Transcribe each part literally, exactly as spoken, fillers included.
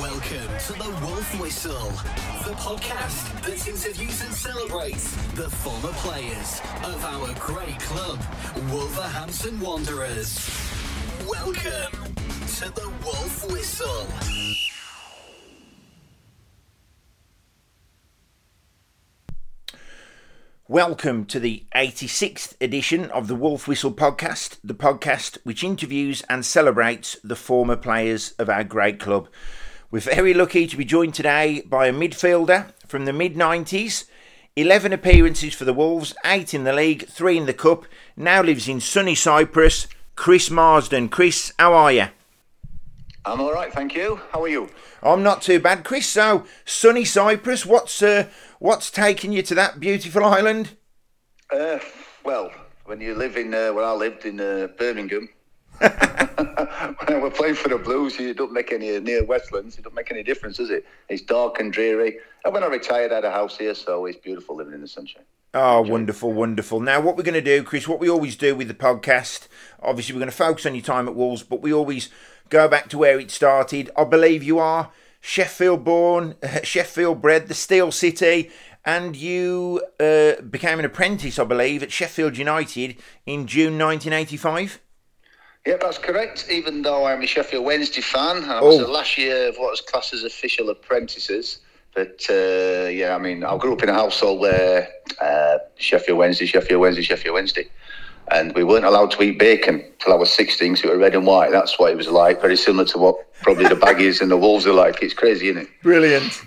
Welcome to the Wolf Whistle, the podcast that interviews and celebrates the former players of our great club, Wolverhampton Wanderers. Welcome to the Wolf Whistle. Welcome to the eighty-sixth edition of the Wolf Whistle podcast, the podcast which interviews and celebrates the former players of our great club. We're very lucky to be joined today by a midfielder from the mid nineties, eleven appearances for the Wolves, eight in the league, three in the cup, now lives in sunny Cyprus, Chris Marsden. Chris, how are you? I'm all right, thank you. How are you? I'm not too bad, Chris. So, sunny Cyprus, what's uh, what's taken you to that beautiful island? Uh, well, when you live in uh, where I lived in uh, Birmingham, when I was playing for the Blues, you don't make any near Westlands. It don't make any difference, does it? It's dark and dreary. And when I retired, I had a house here, so it's beautiful living in the sunshine. Oh, wonderful, wonderful. Now, what we're going to do, Chris, what we always do with the podcast, obviously we're going to focus on your time at Wolves, but we always go back to where it started. I believe you are Sheffield born, Sheffield bred, the Steel City, and you uh, became an apprentice, I believe, at Sheffield United in June nineteen eighty-five? Yeah, that's correct, even though I'm a Sheffield Wednesday fan. I was oh. the last year of what was classed as official apprentices. But, uh, yeah, I mean, I grew up in a household where uh, Sheffield Wednesday, Sheffield Wednesday, Sheffield Wednesday. And we weren't allowed to eat bacon till I was sixteen, so it was red and white. That's what it was like, very similar to what probably the Baggies and the Wolves are like. It's crazy, isn't it? Brilliant.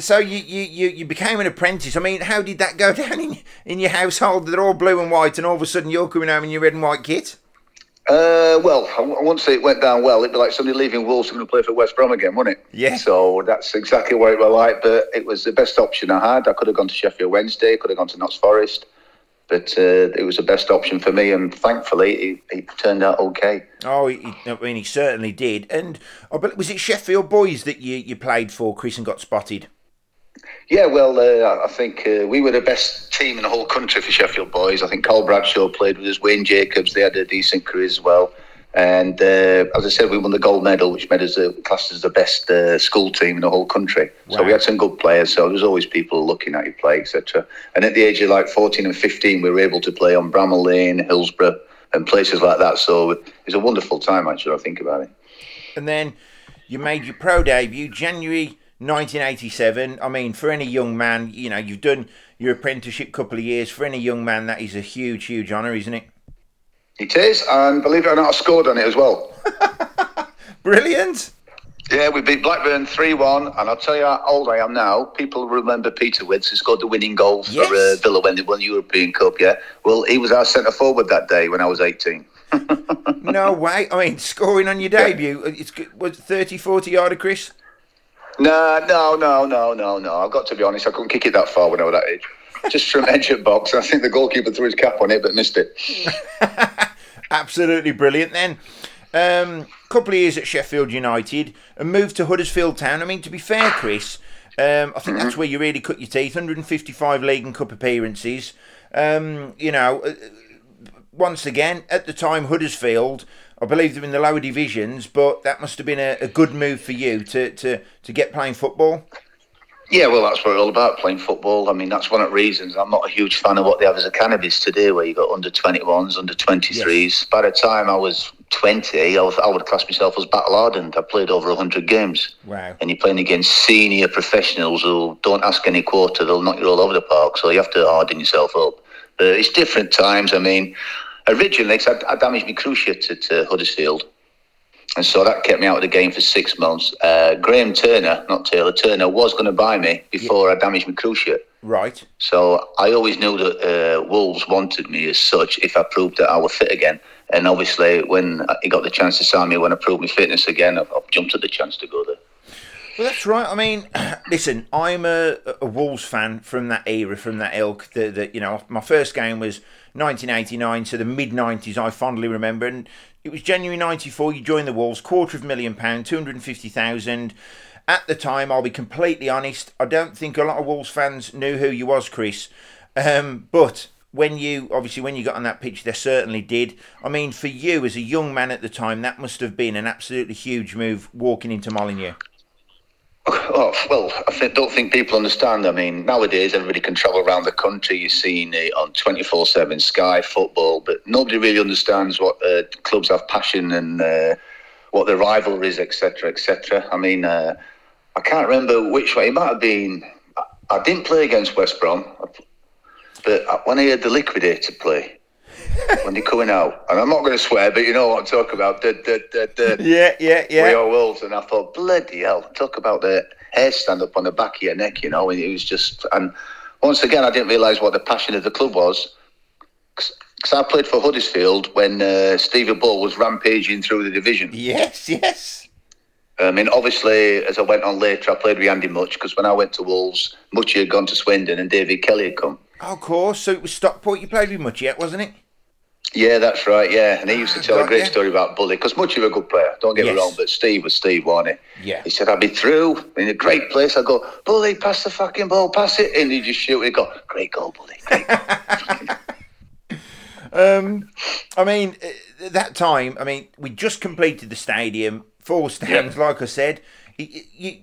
So you, you, you became an apprentice. I mean, how did that go down in, in your household? They're all blue and white, and all of a sudden you're coming home in your red and white kit? Uh, well, I won't say it went down well. It'd be like somebody leaving Wolves and going to play for West Brom again, wouldn't it? Yeah. So that's exactly what it was like, but it was the best option I had. I could have gone to Sheffield Wednesday, could have gone to Notts Forest, but uh, it was the best option for me, and thankfully it, it turned out okay. Oh, he, I mean, he certainly did. And oh, but was it Sheffield Boys that you, you played for, Chris, and got spotted? Yeah, well, uh, I think uh, we were the best team in the whole country for Sheffield Boys. I think Cole Bradshaw played with us, Wayne Jacobs, they had a decent career as well. And uh, as I said, we won the gold medal, which made us uh, classed as the best uh, school team in the whole country. Wow. So we had some good players, so there was always people looking at you play, et cetera. And at the age of like fourteen and fifteen, we were able to play on Bramall Lane, Hillsborough and places like that. So it was a wonderful time, actually, I think about it. And then you made your pro debut, January nineteen eighty-seven. I mean, for any young man, you know, you've done your apprenticeship couple of years. For any young man, that is a huge, huge honour, isn't it? It is, and believe it or not, I scored on it as well. Brilliant. Yeah, we beat Blackburn three one, and I'll tell you how old I am now. People remember Peter Withe, who scored the winning goal for yes. uh, Villa when they won the European Cup, yeah? Well, he was our centre-forward that day when I was eighteen. No way. I mean, scoring on your debut, yeah. It's was thirty, forty yarder, Chris? No, no, no, no, no, no. I've got to be honest, I couldn't kick it that far when I was that age. Just from edge of box. I think the goalkeeper threw his cap on it but missed it. Absolutely brilliant then. A um, couple of years at Sheffield United and moved to Huddersfield Town. I mean, to be fair, Chris, um, I think mm-hmm. that's where you really cut your teeth. one hundred fifty-five league and cup appearances. Um, you know, once again, at the time, Huddersfield, I believe they're in the lower divisions, but that must have been a, a good move for you to, to, to get playing football. Yeah, well, that's what it's all about, playing football. I mean, that's one of the reasons. I'm not a huge fan of what they have as a cannabis today, where you've got under twenty-ones, under twenty-threes. Yes. By the time I was twenty, I, was, I would class myself as battle-hardened. I played over one hundred games. Wow. And you're playing against senior professionals who don't ask any quarter. They'll knock you all over the park, so you have to harden yourself up. But it's different times. I mean, originally, cause I, I damaged my cruciate at uh, Huddersfield. And so that kept me out of the game for six months. Uh, Graham Turner, not Taylor, Turner was going to buy me before yeah. I damaged my cruciate. Right. So I always knew that uh, Wolves wanted me as such if I proved that I was fit again. And obviously when he got the chance to sign me, when I proved my fitness again, I've, I've jumped at the chance to go there. Well, that's right. I mean, listen, I'm a, a Wolves fan from that era, from that ilk. That, that you know, my first game was nineteen eighty-nine, so the mid nineties I fondly remember. And it was January ninety-four, you joined the Wolves, quarter of a million pounds, two hundred fifty thousand. At the time, I'll be completely honest, I don't think a lot of Wolves fans knew who you was, Chris. Um, but when you, obviously when you got on that pitch, they certainly did. I mean, for you as a young man at the time, that must have been an absolutely huge move walking into Molineux. Oh, well, I th- don't think people understand. I mean, nowadays everybody can travel around the country. You're seeing it on twenty-four seven Sky football, but nobody really understands what uh, clubs have passion and uh, what their rivalries, et cetera, et cetera. I mean, uh, I can't remember which way it might have been. I, I didn't play against West Brom, but I, when I heard the Liquidator play, when they're coming out, and I'm not going to swear, but you know what I'm talking about. Duh, duh, duh, duh. Yeah, yeah, yeah. We are Wolves, and I thought, bloody hell, talk about the hair stand up on the back of your neck, you know. And it was just, and once again, I didn't realise what the passion of the club was, because I played for Huddersfield when uh, Steven Bull was rampaging through the division. Yes, yes. I mean, obviously, as I went on later, I played with Andy Mutch, because when I went to Wolves, Mutchie had gone to Swindon and David Kelly had come. Oh, of course. So it was Stockport you played with Mutchie at, wasn't it? Yeah, that's right, yeah. And he used to tell God, a great yeah. story about Bully, because Mutchie was a good player, don't get yes. me wrong, but Steve was Steve, wasn't he? Yeah. He said, I'd be through, in a great place, I'd go, Bully, pass the fucking ball, pass it, and he'd just shoot, he'd go, great goal, Bully, great goal. um, I mean, at that time, I mean, we just completed the stadium, four stands, yeah. like I said, you, you,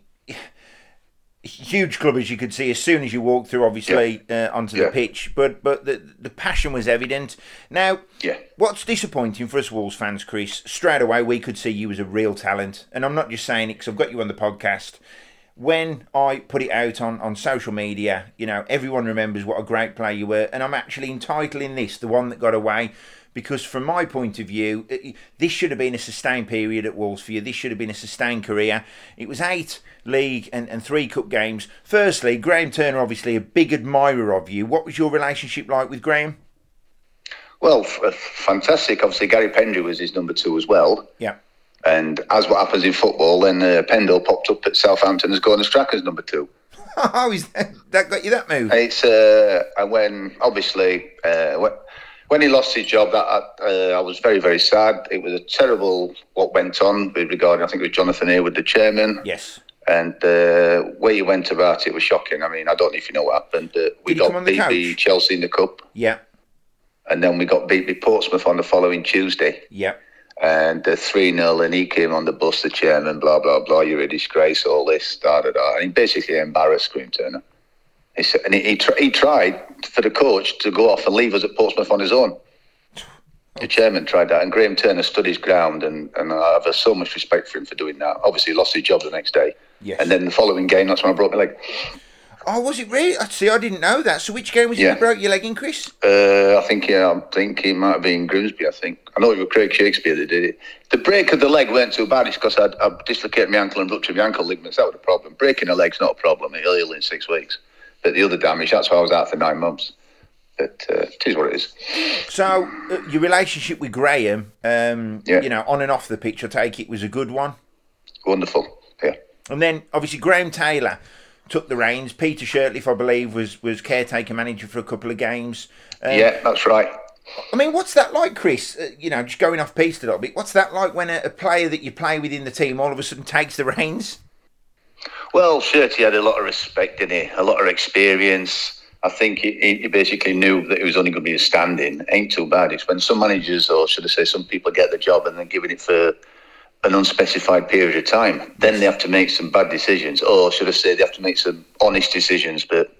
huge club as you could see as soon as you walked through, obviously, yeah. uh, onto yeah. the pitch, but but the the passion was evident. Now, yeah. what's disappointing for us Wolves fans, Chris, straight away we could see you as a real talent, and I'm not just saying it because I've got you on the podcast. When I put it out on, on social media, you know, everyone remembers what a great player you were, and I'm actually entitling this, the one that got away, because from my point of view, it, this should have been a sustained period at Wolves for you. This should have been a sustained career. It was eight league and, and three cup games. Firstly, Graham Turner, obviously a big admirer of you. What was your relationship like with Graham? Well, f- fantastic. Obviously, Gary Pendry was his number two as well. Yeah. And as what happens in football, then uh, Pendle popped up at Southampton as going as Strachan's number two. Oh, is that, that got you that move? And it's uh, and when obviously uh, when he lost his job, that uh, I was very very sad. It was a terrible what went on with regarding. I think it was Jonathan Hayward, the chairman. Yes. And the uh, way he went about it was shocking. I mean, I don't know if you know what happened. Uh, we Did got he come on beat the the Chelsea in the cup. Yeah. And then we got beat by Portsmouth on the following Tuesday. Yeah. And the three nil, and he came on the bus, the chairman, blah, blah, blah, you're a disgrace, all this, da, da, da. And he basically embarrassed Graham Turner. He said, and he he, tr- he tried for the coach to go off and leave us at Portsmouth on his own. The chairman tried that, and Graham Turner stood his ground, and, and I have so much respect for him for doing that. Obviously, he lost his job the next day. Yes. And then the following game, that's when I broke my leg. Oh, was it really? See, I didn't know that. So which game was yeah. it you broke your leg in, Chris? Uh, I think, yeah, I think it might have been Grimsby, I think. I know it was Craig Shakespeare that did it. The break of the leg weren't too bad. It's because I I dislocated my ankle and ruptured my ankle ligaments. That was a problem. Breaking a leg's not a problem. It'll heal in six weeks. But the other damage, that's why I was out for nine months. But uh, it is what it is. So uh, your relationship with Graham, um, yeah. you know, on and off the pitch, I take it, was a good one? Wonderful, yeah. And then, obviously, Graham Taylor took the reins. Peter Shirtliff, I believe, was was caretaker manager for a couple of games. Um, yeah, that's right. I mean, what's that like, Chris? Uh, you know, just going off piste a little bit, what's that like when a, a player that you play with in the team all of a sudden takes the reins? Well, Shirty had a lot of respect, didn't he? A lot of experience. I think he, he basically knew that it was only going to be a stand-in. Ain't too bad. It's when some managers, or should I say some people, get the job and they're giving it for an unspecified period of time, then they have to make some bad decisions, or should I say they have to make some honest decisions. But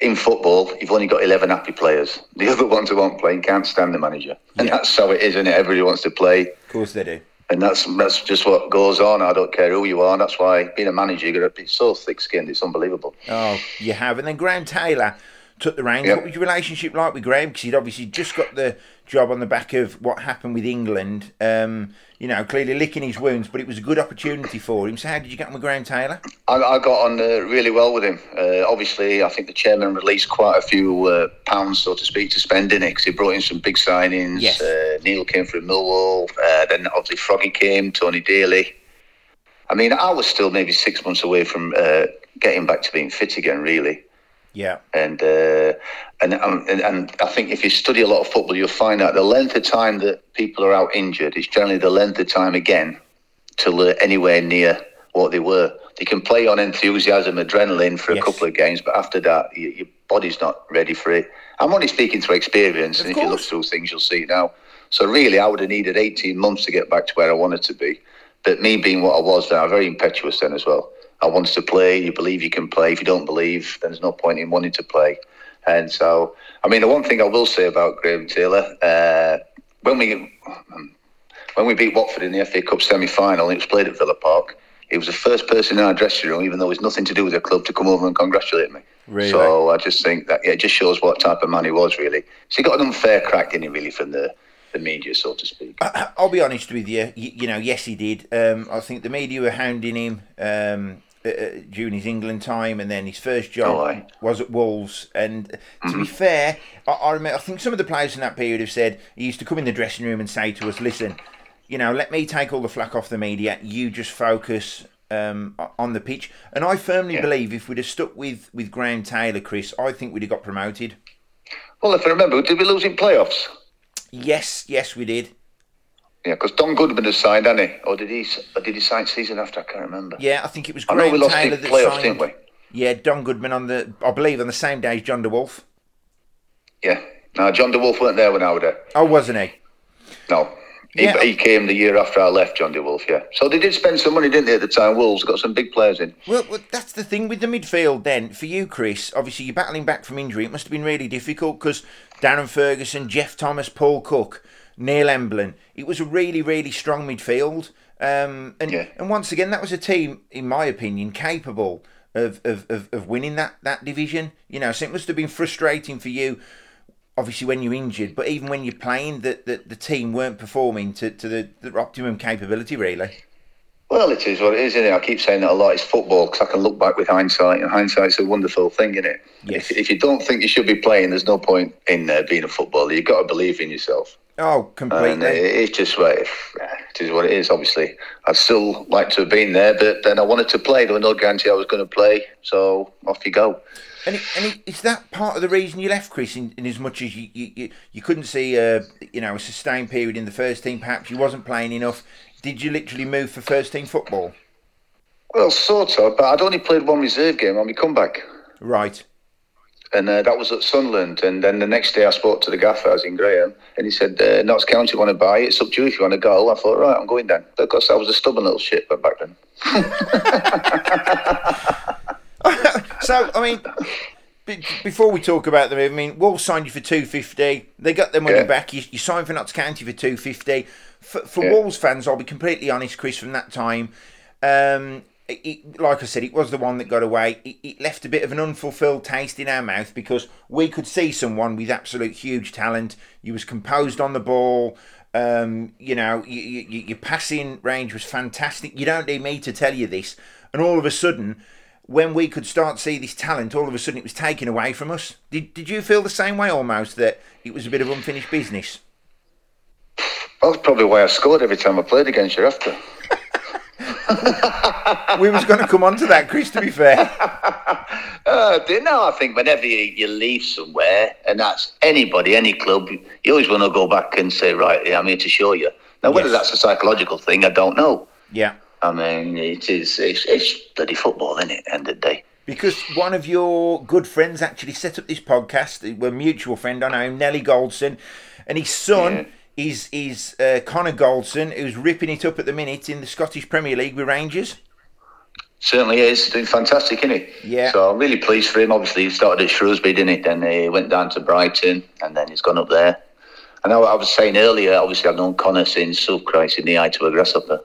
in football, you've only got eleven happy players. The other ones who aren't playing can't stand the manager, and yeah. that's how it is, isn't it? Everybody wants to play. Of course they do. And that's that's just what goes on. I don't care who you are. That's why being a manager, you've got to be so thick-skinned. It's unbelievable. Oh, you have. And then Graham Taylor took the reins. Yep. What was your relationship like with Graham? Because he'd obviously just got the job on the back of what happened with England. Um, you know, clearly licking his wounds, but it was a good opportunity for him. So how did you get on with Graham Taylor? I, I got on uh, really well with him. Uh, obviously, I think the chairman released quite a few uh, pounds, so to speak, to spend in it, because he brought in some big signings. Yes. Uh, Neil came from Millwall. Uh, then, obviously, Froggy came, Tony Daly. I mean, I was still maybe six months away from uh, getting back to being fit again, really. Yeah, and, uh, and and and I think if you study a lot of football, you'll find out the length of time that people are out injured is generally the length of time again till they're anywhere near what they were. They can play on enthusiasm, adrenaline for a yes. couple of games, but after that, you, you body's not ready for it. I'm only speaking through experience, of and course. If you look through things, you'll see it now. So really, I would have needed eighteen months to get back to where I wanted to be. But me being what I was then, I was very impetuous then as well. I wanted to play. You believe you can play. If you don't believe, then there's no point in wanting to play. And so, I mean, the one thing I will say about Graham Taylor, uh, when we when we beat Watford in the F A Cup semi-final, it was played at Villa Park. He was the first person in our dressing room, even though it's nothing to do with the club, to come over and congratulate me. Really? So I just think that yeah, it just shows what type of man he was, really. So he got an unfair crack, didn't he, really, from the, the media, so to speak. I, I'll be honest with you. you. You know, yes, he did. Um, I think the media were hounding him um, uh, during his England time, and then his first job oh, right. was at Wolves. And to mm-hmm. be fair, I, I remember. I think some of the players in that period have said he used to come in the dressing room and say to us, "Listen, you know, let me take all the flack off the media. You just focus um, on the pitch." And I firmly yeah. believe if we'd have stuck with, with Graham Taylor, Chris, I think we'd have got promoted. Well, if I remember, did we lose in playoffs? Yes, yes, we did. Yeah, because Don Goodman had signed, hadn't he? Or did he? Or did he sign season after? I can't remember. Yeah, I think it was Graham Taylor. I know we lost Taylor in playoffs, signed, didn't we? Yeah, Don Goodman on the, I believe, on the same day as John DeWolf. Yeah. No, John DeWolf weren't there when I was there. Oh, wasn't he? No. He, yeah. he came the year after I left, John DeWolf, yeah. So they did spend some money, didn't they, at the time? Wolves got some big players in. Well, well, that's the thing with the midfield then. For you, Chris, obviously you're battling back from injury. It must have been really difficult because Darren Ferguson, Jeff Thomas, Paul Cook, Neil Emblin. It was a really, really strong midfield. Um, and, yeah. and once again, that was a team, in my opinion, capable of, of, of, of winning that, that division. You know, so it must have been frustrating for you. Obviously, when you're injured, but even when you're playing, the, the, the team weren't performing to, to the, the optimum capability, really. Well, it is what it is, isn't it? I keep saying that a lot. It's football, because I can look back with hindsight, and hindsight's a wonderful thing, isn't it? Yes. If, if you don't think you should be playing, there's no point in uh, being a footballer. You've got to believe in yourself. Oh, completely. And, uh, it's just what it, it is, what it is, obviously. I'd still like to have been there, but then I wanted to play. There was no guarantee I was going to play, so off you go. And, it, and it, is that part of the reason you left, Chris, in, in as much as you, you, you, you couldn't see a, you know, a sustained period in the first team, perhaps you wasn't playing enough? Did you literally move for first team football? Well, sort of, but I'd only played one reserve game on my comeback. Right. And uh, that was at Sunderland. And then the next day I spoke to the gaffer, I was in Graham, and he said, uh, Notts County want to buy it, it's up to you if you want to go. I thought, right, I'm going then. Because I was a stubborn little shit back then. So, I mean, b- before we talk about them, I mean, Wolves signed you for two hundred fifty. They got their money yeah. back. You, you signed for Notts County for two hundred fifty. For, for yeah. Wolves fans, I'll be completely honest, Chris, from that time, um, it, it, like I said, it was the one that got away. It, it left a bit of an unfulfilled taste in our mouth because we could see someone with absolute huge talent. You was composed on the ball. Um, you know, you, you, your passing range was fantastic. You don't need me to tell you this. And all of a sudden, when we could start to see this talent, all of a sudden it was taken away from us. Did did you feel the same way almost, that it was a bit of unfinished business? Well, that's probably why I scored every time I played against you after. We was going to come on to that, Chris, to be fair. uh, no, I think whenever you, you leave somewhere, and that's anybody, any club, you always want to go back and say, right, I'm here to show you. Now, whether yes. that's a psychological thing, I don't know. Yeah. I mean, it is, it's, it's bloody football, isn't it, end of the day? Because one of your good friends actually set up this podcast, a mutual friend, I know, Nelly Goldson, and his son yeah. is is uh, Connor Goldson, who's ripping it up at the minute in the Scottish Premier League with Rangers. Certainly is, doing fantastic, isn't he? Yeah. So I'm really pleased for him. Obviously, he started at Shrewsbury, didn't he? Then he went down to Brighton, and then he's gone up there. And I, I was saying earlier, obviously, I've known Connor since, oh Christ, in the eye to a grasshopper.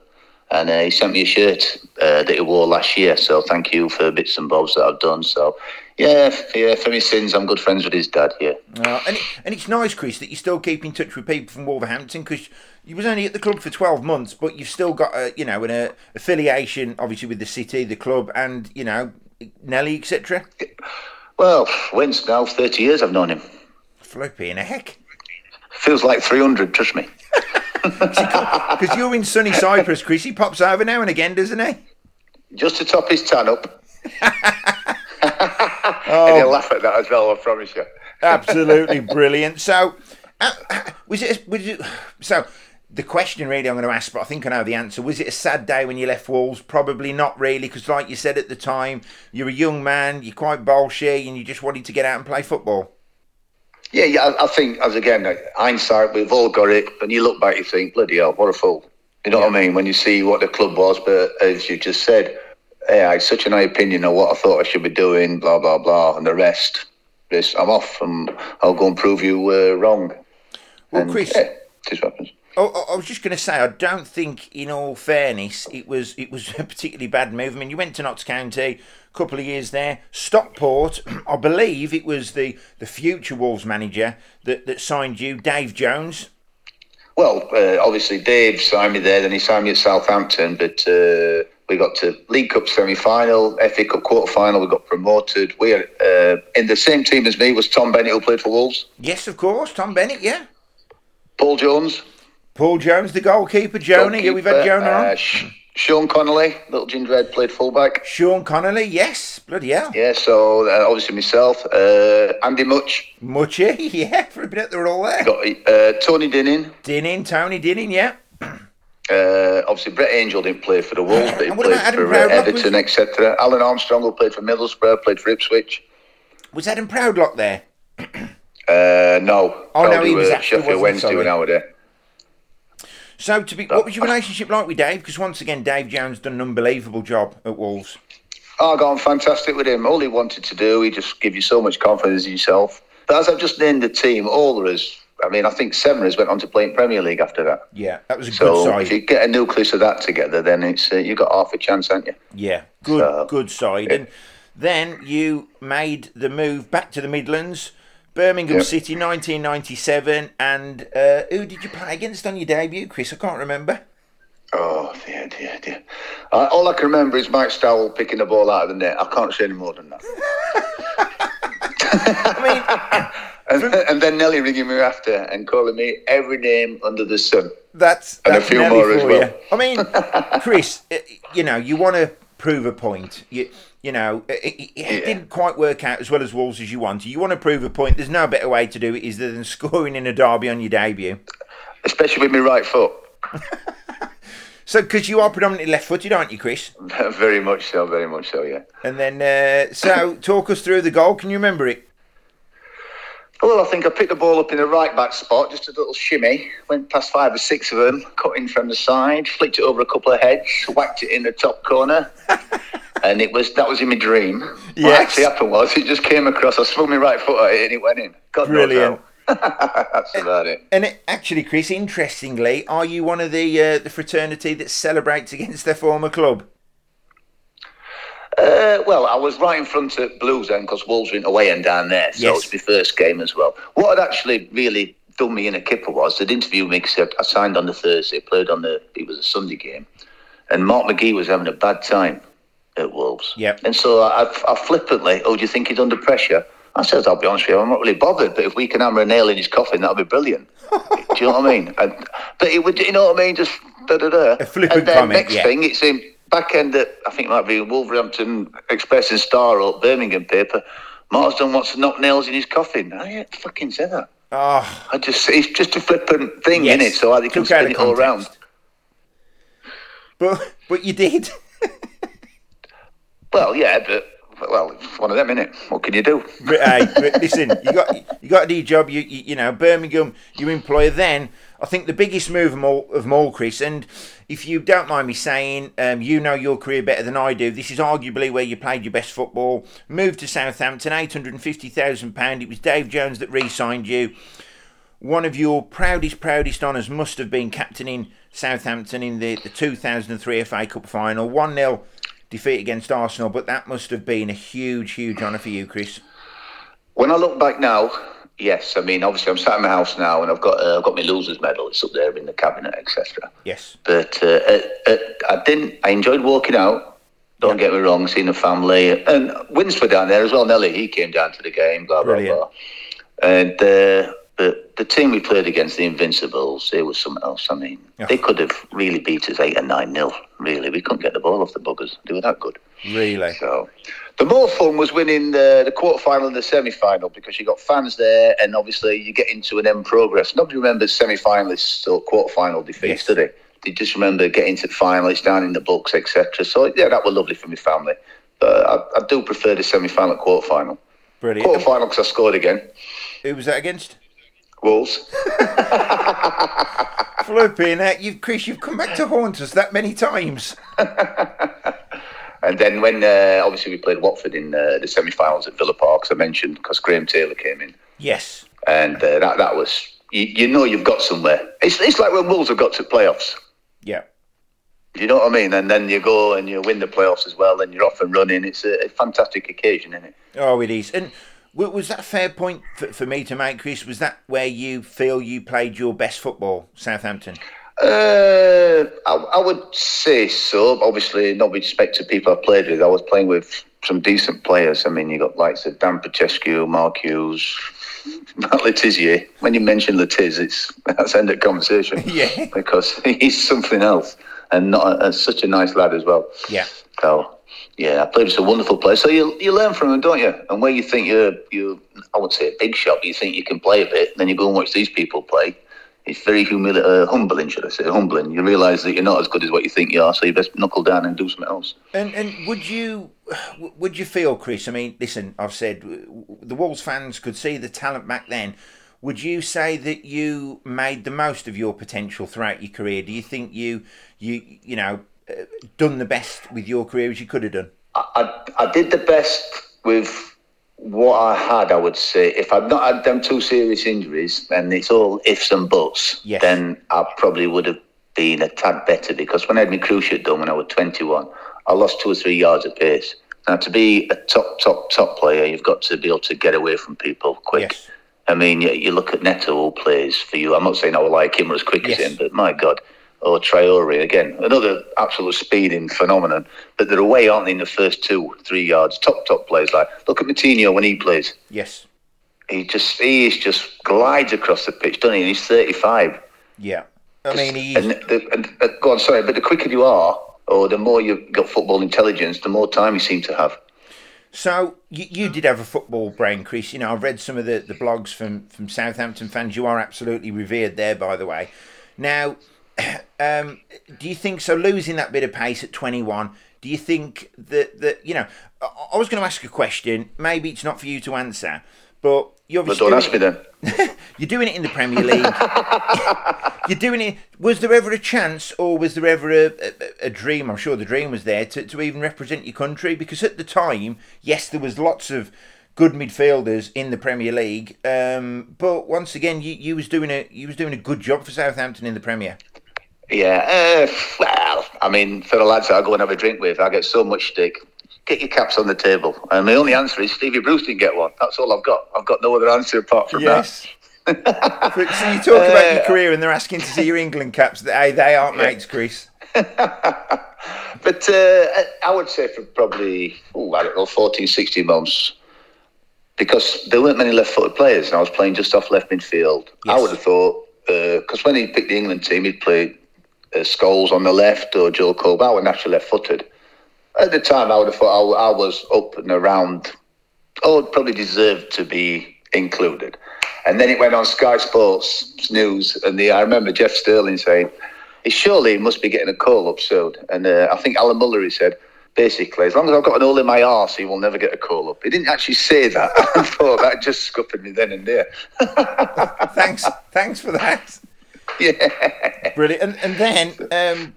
And uh, he sent me a shirt uh, that he wore last year. So thank you for bits and bobs that I've done. So, yeah, yeah, for his sins, I'm good friends with his dad, yeah. Oh, and, it, and it's nice, Chris, that you still keep in touch with people from Wolverhampton, because you was only at the club for twelve months, but you've still got, a, you know, an a affiliation, obviously, with the city, the club, and, you know, Nelly, et cetera. Well, when's now thirty years I've known him. Flipping heck. Feels like three hundred, trust me. Because you're in sunny Cyprus, Chris. He pops over now and again, doesn't he? Just to top his tan up. Oh. And he'll laugh at that as well, I promise you. Absolutely brilliant. So, uh, was it? Was it? So, the question really I'm going to ask, but I think I know the answer. Was it a sad day when you left Wolves? Probably not really, because like you said at the time, you're a young man, you're quite bolshy, and you just wanted to get out and play football. Yeah, yeah. I think, as again, like, hindsight, we've all got it, and you look back, you think, bloody hell, what a fool. You know yeah. what I mean? When you see what the club was, but as you just said, hey, I had such an high opinion of what I thought I should be doing, blah, blah, blah, and the rest. This, I'm off, and I'll go and prove you uh, wrong. Well, and, Chris, yeah, this happens. I, I was just going to say, I don't think, in all fairness, it was it was a particularly bad move. I mean, you went to Notts County, a couple of years there. Stockport, I believe it was the, the future Wolves manager that, that signed you, Dave Jones. Well, uh, obviously, Dave signed me there, then he signed me at Southampton, but uh, we got to League Cup semi-final, F A Cup quarter-final, we got promoted. We are, uh, in the same team as me was Tom Bennett, who played for Wolves. Yes, of course, Tom Bennett, yeah. Paul Jones. Paul Jones, the goalkeeper, Joni, yeah, we've had Jonah uh, on. Sh- Sean Connolly, little gingerhead, played fullback. Sean Connolly, yes, bloody hell. Yeah, so uh, obviously myself, uh, Andy Mutch. Mutchy, yeah, for a bit they were all there. Got uh, Tony Dinning. Dinning, Tony Dinning, yeah. Uh, obviously Brett Angell didn't play for the Wolves, but he played for uh, Everton, et cetera. Alan Armstrong, who played for Middlesbrough, played for Ipswich. Was Adam Proudlock there? uh, no. Oh, no, no he was uh, actually Sheffield Wednesday when I was there. So, to be, what was your relationship like with Dave? Because once again, Dave Jones done an unbelievable job at Wolves. Oh, gone fantastic with him. All he wanted to do, he just give you so much confidence in yourself. But as I've just named the team, all of us, I mean, I think seven of us went on to play in Premier League after that. Yeah, that was a so good side. So, if you get a nucleus of that together, then it's uh, you've got half a chance, haven't you? Yeah, good, so, good side. Yeah. And then you made the move back to the Midlands. Birmingham yep. City, nineteen ninety-seven, and uh, who did you play against on your debut, Chris? I can't remember. Oh, dear, dear, dear. Uh, all I can remember is Mike Stowell picking the ball out of the net. I can't say any more than that. I mean, and, and then Nelly ringing me after and calling me every name under the sun. That's, that's and a few Nelly more as well. You. I mean, Chris, you know, you want to prove a point. You, You know, it, it yeah. didn't quite work out as well as Wolves as you wanted. You want to prove a point. There's no better way to do it is than scoring in a derby on your debut. Especially with my right foot. So, because you are predominantly left-footed, aren't you, Chris? Very much so, very much so, yeah. And then, uh, so, talk us through the goal. Can you remember it? Well, I think I picked the ball up in the right-back spot, just a little shimmy, went past five or six of them, cut in from the side, flicked it over a couple of heads, whacked it in the top corner. And it was that was in my dream. Yes. What actually happened was it just came across. I swung my right foot at it and it went in. God Brilliant. That's and, about it. And it, actually, Chris, interestingly, are you one of the uh, the fraternity that celebrates against their former club? Uh, well, I was right in front of Blues then because Wolves went away and down there, so yes. It was my first game as well. What had actually really done me in a kipper was they'd interviewed me except I signed on the Thursday, played on the it was a Sunday game, and Mark McGee was having a bad time. At Wolves. Yep. And so I, I flippantly, oh, do you think he's under pressure? I said, I'll be honest with you, I'm not really bothered, but if we can hammer a nail in his coffin, that'll be brilliant. Do you know what I mean? And, but it would, you know what I mean? Just da da da. A flippant comment. And then comment, next yeah. thing, it's in back end at, I think it might be Wolverhampton Express and Star or Birmingham paper. Marsden wants to knock nails in his coffin. I didn't fucking say that. Oh. I just, it's just a flippant thing, yes. isn't it? So I can spin it context. All around. But but you did. Well, yeah, but well, it's one of them, innit? What can you do? But, hey, but listen, you got you got a new job. You, you you know, Birmingham, your employer. Then I think the biggest move of all, of all, Chris. And if you don't mind me saying, um, you know your career better than I do. This is arguably where you played your best football. Moved to Southampton, eight hundred and fifty thousand pound. It was Dave Jones that re-signed you. One of your proudest, proudest honours must have been captaining Southampton in the the two thousand and three F A Cup final, one nil. Defeat against Arsenal, but that must have been a huge, huge honour for you, Chris. When I look back now, yes, I mean, obviously I'm sat in my house now and I've got uh, I've got my loser's medal. It's up there in the cabinet, et cetera. Yes. But uh, it, it, I didn't. I enjoyed walking out. Don't yeah. get me wrong, seeing the family and Winsford down there as well. Nelly, he came down to the game. Blah blah Brilliant. Blah. And uh, but the team we played against, the Invincibles, it was something else. I mean, yeah. They could have really beat us eight and nine nil. Really, we couldn't get the ball off the buggers. They were that good. Really. So, the more fun was winning the, the quarter final and the semi final because you got fans there, and obviously you get into an end progress. Nobody remembers semi finalists or quarter final defeats, yes. do they? They just remember getting to the finalists, down in the books, et cetera. So yeah, that was lovely for my family. But I, I do prefer the semi final, quarter final. Brilliant. Quarter final because I scored again. Who was that against? Wolves. Flipping heck, you, Chris, you've come back to haunt us that many times. And then when, uh, obviously, we played Watford in uh, the semi-finals at Villa Park, as I mentioned, because Graham Taylor came in. Yes. And uh, that that was, you, you know you've got somewhere. It's it's like when Wolves have got to playoffs. Yeah. You know what I mean? And then you go and you win the playoffs as well, and you're off and running. It's a, a fantastic occasion, isn't it? Oh, it is. And... was that a fair point for, for me to make, Chris? Was that where you feel you played your best football, Southampton? Uh, I, I would say so. Obviously, not with respect to people I played with. I was playing with some decent players. I mean, you got likes of Dan Petrescu, Mark Hughes, Matt Le Tissier. When you mention Le Tiss, it's that's end of conversation. Yeah, because he's something else, and not a, a, such a nice lad as well. Yeah. So. Yeah, I played with some wonderful players. So you you learn from them, don't you? And where you think you're, you I wouldn't say a big shot, but you think you can play a bit, then you go and watch these people play. It's very humili- uh, humbling, should I say, humbling. You realise that you're not as good as what you think you are, so you best knuckle down and do something else. And and would you would you feel, Chris, I mean, listen, I've said the Wolves fans could see the talent back then. Would you say that you made the most of your potential throughout your career? Do you think you you you know... done the best with your career as you could have done? I, I, I did the best with what I had, I would say. If I'd not had them two serious injuries, and it's all ifs and buts, yes. then I probably would have been a tad better, because when I had my cruciate done when I was twenty-one, I lost two or three yards of pace. Now, to be a top, top, top player, you've got to be able to get away from people quick. Yes. I mean, you, you look at Neto, who plays for you. I'm not saying I would like him or as quick yes. as him, but my God... or Traore, again, another absolute speeding phenomenon. But they're away, aren't they, in the first two, three yards. Top, top players. Like, look at Matinho when he plays. Yes. He just he just glides across the pitch, doesn't he? And he's thirty-five. Yeah. I just, mean, he's... And the, and, uh, go on, sorry, but the quicker you are, or the more you've got football intelligence, the more time you seem to have. So, you, you did have a football brain, Chris. You know, I've read some of the, the blogs from, from Southampton fans. You are absolutely revered there, by the way. Now... Um, do you think so? Losing that bit of pace at twenty-one, do you think that that you know? I, I was going to ask a question. Maybe it's not for you to answer, but you obviously but don't ask me then. You're doing it in the Premier League. You're doing it. Was there ever a chance, or was there ever a, a, a dream? I'm sure the dream was there to, to even represent your country, because at the time, yes, there was lots of good midfielders in the Premier League, um, but once again, you, you was doing a you was doing a good job for Southampton in the Premier. Yeah, uh, well, I mean, for the lads that I go and have a drink with, I get so much stick. Get your caps on the table. And the only answer is Stevie Bruce didn't get one. That's all I've got. I've got no other answer apart from yes. that. So you talk uh, about your career and they're asking to see your England caps. Hey, they aren't yeah. mates, Chris. But uh, I would say for probably, oh, I don't know, fourteen, sixteen months, because there weren't many left-footed players and I was playing just off left midfield. Yes. I would have thought, because uh, when he picked the England team, he'd play... Uh, Scholes on the left or Joel Cole. I was naturally left-footed. At the time, I would have thought I, I was up and around. Oh, probably deserved to be included. And then it went on Sky Sports News, and the, I remember Jeff Sterling saying, "He surely must be getting a call-up soon." And uh, I think Alan Muller, he said, basically, as long as I've got an hole in my arse, he will never get a call up. He didn't actually say that. I thought that just scuppered me then and there. Thanks, thanks for that. Yeah, brilliant. And, and then um,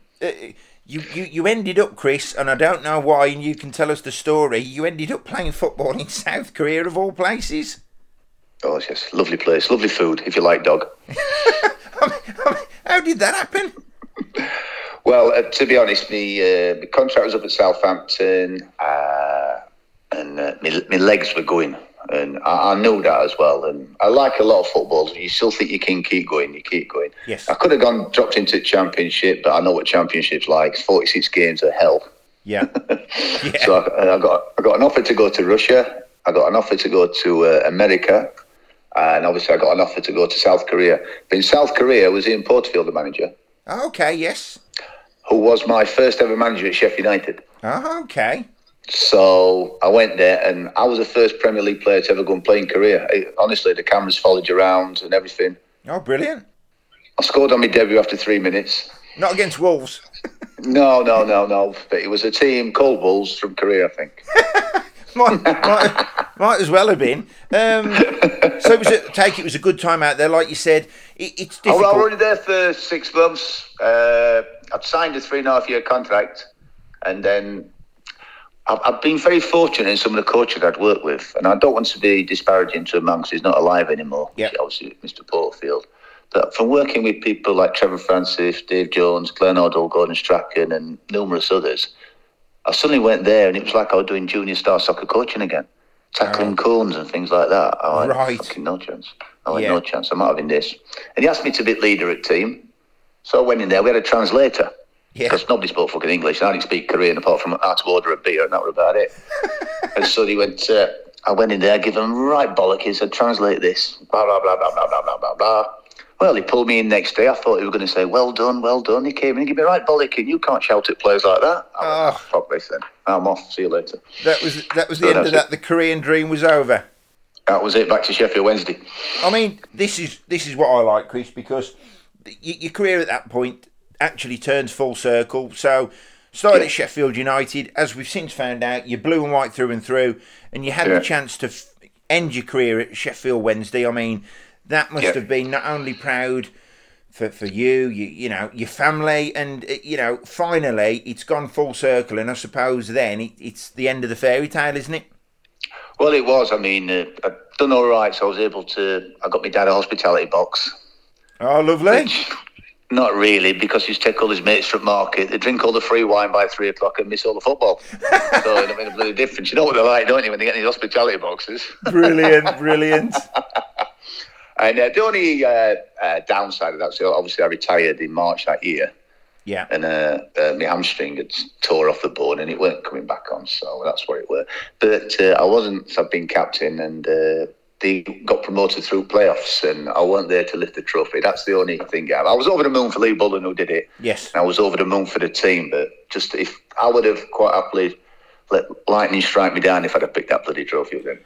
you, you you ended up, Chris, and I don't know why, and you can tell us the story. You ended up playing football in South Korea, of all places. Oh, it's just a lovely place, lovely food. If you like dog. I mean, I mean, how did that happen? Well, uh, to be honest, the uh, contract was up at Southampton, uh, and uh, my, my legs were going. And I, I knew that as well. And I like a lot of footballers. You still think you can keep going, you keep going. Yes. I could have gone, dropped into the Championship, but I know what Championship's like. forty-six games of hell. Yeah. yeah. So I, I got I got an offer to go to Russia. I got an offer to go to uh, America. and obviously I got an offer to go to South Korea. But in South Korea was Ian Porterfield, the manager. Okay, yes. Who was my first ever manager at Sheffield United. Oh, okay. So I went there, and I was the first Premier League player to ever go and play in Korea. I, honestly, the cameras followed you around and everything. Oh, brilliant. I scored on my debut after three minutes. Not against Wolves. No, no, no, no. But it was a team called Wolves from Korea, I think. might, might, might as well have been. Um, so it was a, take it was a good time out there. Like you said, it, it's difficult. I was already there for six months. Uh, I'd signed a three and a half year contract, and then I've, I've been very fortunate in some of the coaches I'd worked with, and I don't want to be disparaging to a man because he's not alive anymore. Yeah, obviously, Mister Porterfield. But from working with people like Trevor Francis, Dave Jones, Glenn Hoddle, Gordon Strachan, and numerous others, I suddenly went there and it was like I was doing junior star soccer coaching again, tackling oh. cones and things like that. I right. had fucking no chance. I had yeah. no chance. I'm not having this. And he asked me to be leader at team. So I went in there. We had a translator. Because yeah. nobody spoke fucking English. And I didn't speak Korean apart from how to order a beer, and that was about it. And so he went, uh, I went in there, give him right bollock. He said, translate this, blah, blah, blah, blah, blah, blah, blah, blah, blah. Well, he pulled me in next day. I thought he was going to say, well done, well done. He came in and gave me a right bollock, and you can't shout at players like that. I went, oh, fuck this then. I'm off. See you later. That was that was the so end of that. It. The Korean dream was over. That was it. Back to Sheffield Wednesday. I mean, this is this is what I like, Chris, because y- your career at that point actually turns full circle. So started yeah. at Sheffield United, as we've since found out, you're blue and white through and through, and you had yeah. the chance to f- end your career at Sheffield Wednesday. I mean, that must yeah. have been not only proud for, for you, you, you know, your family, and, you know, finally it's gone full circle, and I suppose then it, it's the end of the fairy tale, isn't it? Well, it was. I mean, uh, I'd done all right, so I was able to, I got my dad a hospitality box. Oh, lovely. Which, not really, because he's take all his mates from market, they drink all the free wine by three o'clock and miss all the football. So it don't make a bloody difference. You know what they're like, don't you, when they get in these hospitality boxes? Brilliant, brilliant. And uh, the only uh, uh, downside of that, so obviously I retired in March that year. Yeah. And uh, uh, my hamstring had tore off the bone and it weren't coming back on, so that's where it were. But uh, I wasn't, I've been captain, and uh, they got promoted through playoffs, and I weren't there to lift the trophy. That's the only thing. I, I was over the moon for Lee Bullen, who did it. Yes. And I was over the moon for the team, but just if I would have quite happily let lightning strike me down if I'd have picked that bloody trophy up then.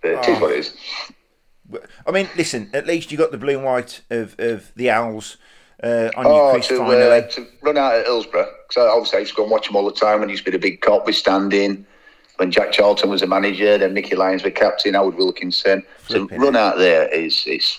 But oh. it is what it is. I mean, listen, at least you got the blue and white of, of the Owls uh, on oh, your Chris to, finally. Uh, to run out at Hillsborough, because obviously I used to go and watch them all the time when he used to be the big cop with standing. When Jack Charlton was the manager, then Mickey Lyons was captain, Howard Wilkinson. To so run out there is is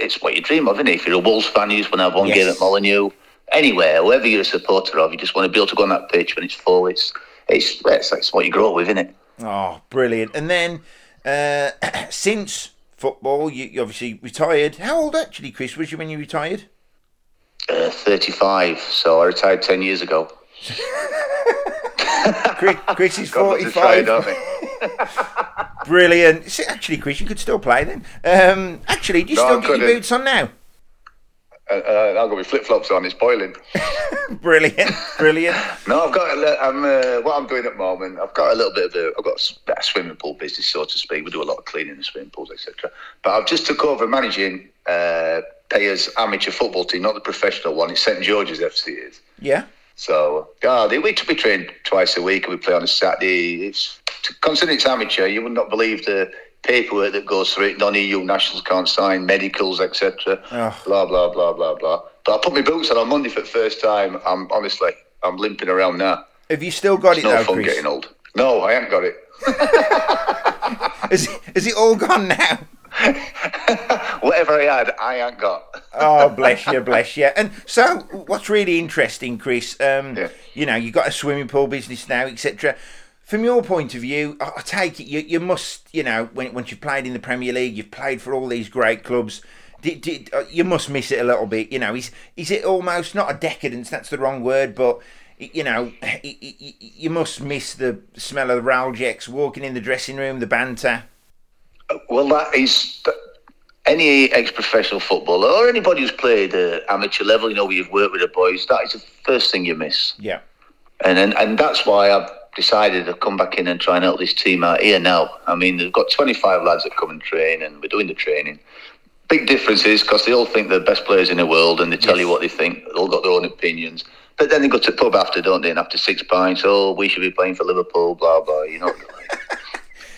it's what you dream of, isn't it? If you're a Wolves fan, you just want to have one yes. game at Molineux. Anywhere, whoever you're a supporter of, you just want to be able to go on that pitch when it's full. It's, it's, it's, it's what you grow up with, isn't it? Oh, brilliant. And then uh, since... football, you, you obviously retired. How old actually, Chris, was you when you retired? Uh, thirty-five, so I retired ten years ago. Chris, Chris is forty-five. Try, Brilliant. See, actually, Chris, you could still play then. Um, actually, do you no, still I get couldn't. your boots on now? Uh, uh, I've got my flip-flops on, it's boiling. Brilliant, brilliant. No, I've got, a, I'm, uh, what I'm doing at the moment, I've got a little bit of a, I've got a swimming pool business, so to speak. We do a lot of cleaning in swimming pools, et cetera. But I've just took over managing uh, Payer's amateur football team, not the professional one. It's Saint George's F C is. Yeah. So, oh, they, we, we train twice a week and we play on a Saturday. It's, considering it's amateur, you would not believe the paperwork that goes through it. Non-E U nationals can't sign, medicals, et cetera. Oh. Blah, blah, blah, blah, blah. But I put my boots on on Monday for the first time. I'm honestly, I'm limping around now. Have you still got it's it no though, fun Chris? Getting old. No, I haven't got it. Is it, is it all gone now? Whatever I had, I ain't got. Oh, bless you, bless you. And so, what's really interesting, Chris, um, yeah. you know, you've got a swimming pool business now, et cetera. From your point of view, I take it you, you must, you know, when, once you've played in the Premier League, you've played for all these great clubs, did, did, you must miss it a little bit, you know. Is is it almost, not a decadence, that's the wrong word, but, you know, it, it, you must miss the smell of the Raljeks, walking in the dressing room, the banter? Well, that is, any ex-professional footballer or anybody who's played at amateur level, you know, where you've worked with the boys, that is the first thing you miss. Yeah. And, and, and that's why I've decided to come back in and try and help this team out here now. I mean, they've got twenty-five lads that come and train, and we're doing the training. Big difference is because they all think they're the best players in the world, and they tell yes. you what they think. They've all got their own opinions. But then they go to the pub after, don't they? And after six pints, oh, we should be playing for Liverpool, blah, blah, you know what I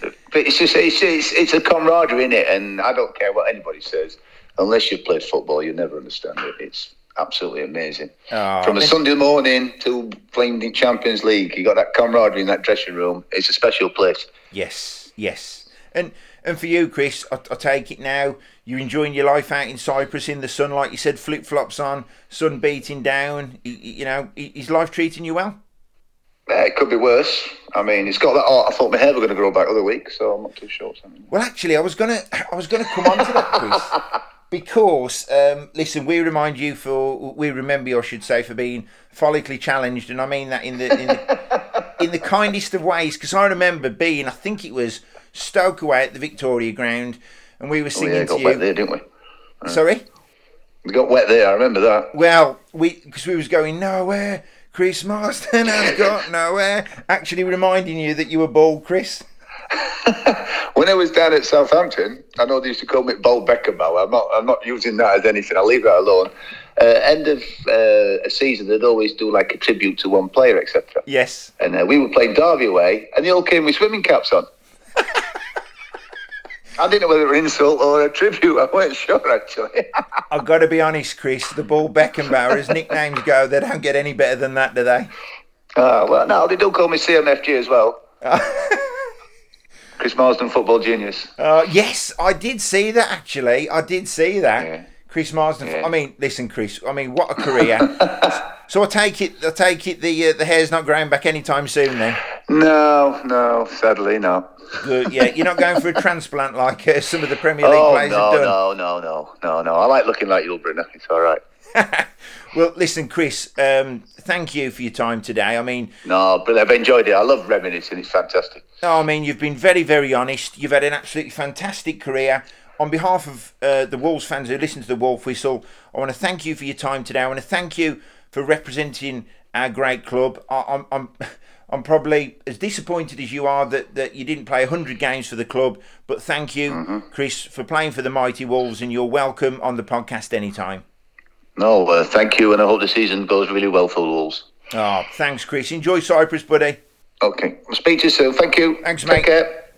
mean? But it's just, it's, it's, it's a camaraderie, isn't it? And I don't care what anybody says. Unless you've played football, you'll never understand it. It's absolutely amazing. Oh, From a Sunday morning to playing in Champions League, you got that camaraderie in that dressing room. It's a special place. Yes, yes. And and for you, Chris, I, I take it now, you're enjoying your life out in Cyprus in the sun, like you said, flip-flops on, sun beating down. You, you know, is life treating you well? Yeah, it could be worse. I mean, it's got that art. I thought my hair was going to grow back the other week, so I'm not too sure. Something. Well, actually, I was going to I was going to come on to that, Chris. Because, um, listen, we remind you for, we remember you, I should say, for being follically challenged. And I mean that in the in the, in the kindest of ways. Because I remember being, I think it was Stoke away at the Victoria Ground. And we were singing oh, yeah, to you. We got wet there, didn't we? Right. Sorry? We got wet there, I remember that. Well, we because we was going nowhere. Chris Marsden has got nowhere. Actually reminding you that you were bald, Chris. When I was down at Southampton, I know they used to call me Bald Beckenbauer. I'm not, I'm not using that as anything. I'll leave that alone. Uh, end of uh, a season, they'd always do like a tribute to one player, et cetera. Yes. And uh, we were playing Derby away, and they all came with swimming caps on. I didn't know whether it was an insult or a tribute. I wasn't sure, actually. I've got to be honest, Chris. The Bald Beckenbauer, as nicknames go, they don't get any better than that, do they? Ah, well, no, they do call me C M F G as well. Chris Marsden, football genius. Uh, yes, I did see that, actually. I did see that. Yeah. Chris Marsden. Yeah. I mean, listen, Chris. I mean, what a career. So I take it I take it, the uh, the hair's not growing back anytime soon, then? No, no, sadly not. Good, yeah. You're not going for a transplant like uh, some of the Premier League oh, players no, have done? Oh, no, no, no, no, no. I like looking like you, Brunner. It's all right. Well, listen, Chris, um, thank you for your time today. I mean... No, but I've enjoyed it. I love reminiscing. It's fantastic. No, I mean, you've been very, very honest. You've had an absolutely fantastic career. On behalf of uh, the Wolves fans who listen to the Wolf Whistle, I want to thank you for your time today. I want to thank you for representing our great club. I, I'm, I'm, I'm probably as disappointed as you are that, that you didn't play one hundred games for the club. But thank you, mm-hmm. Chris, for playing for the mighty Wolves, and you're welcome on the podcast anytime. No, uh, thank you, and I hope the season goes really well for the Wolves. Oh, thanks, Chris. Enjoy Cyprus, buddy. Okay. I'll speak to you soon. Thank you. Thanks, mate. Take care.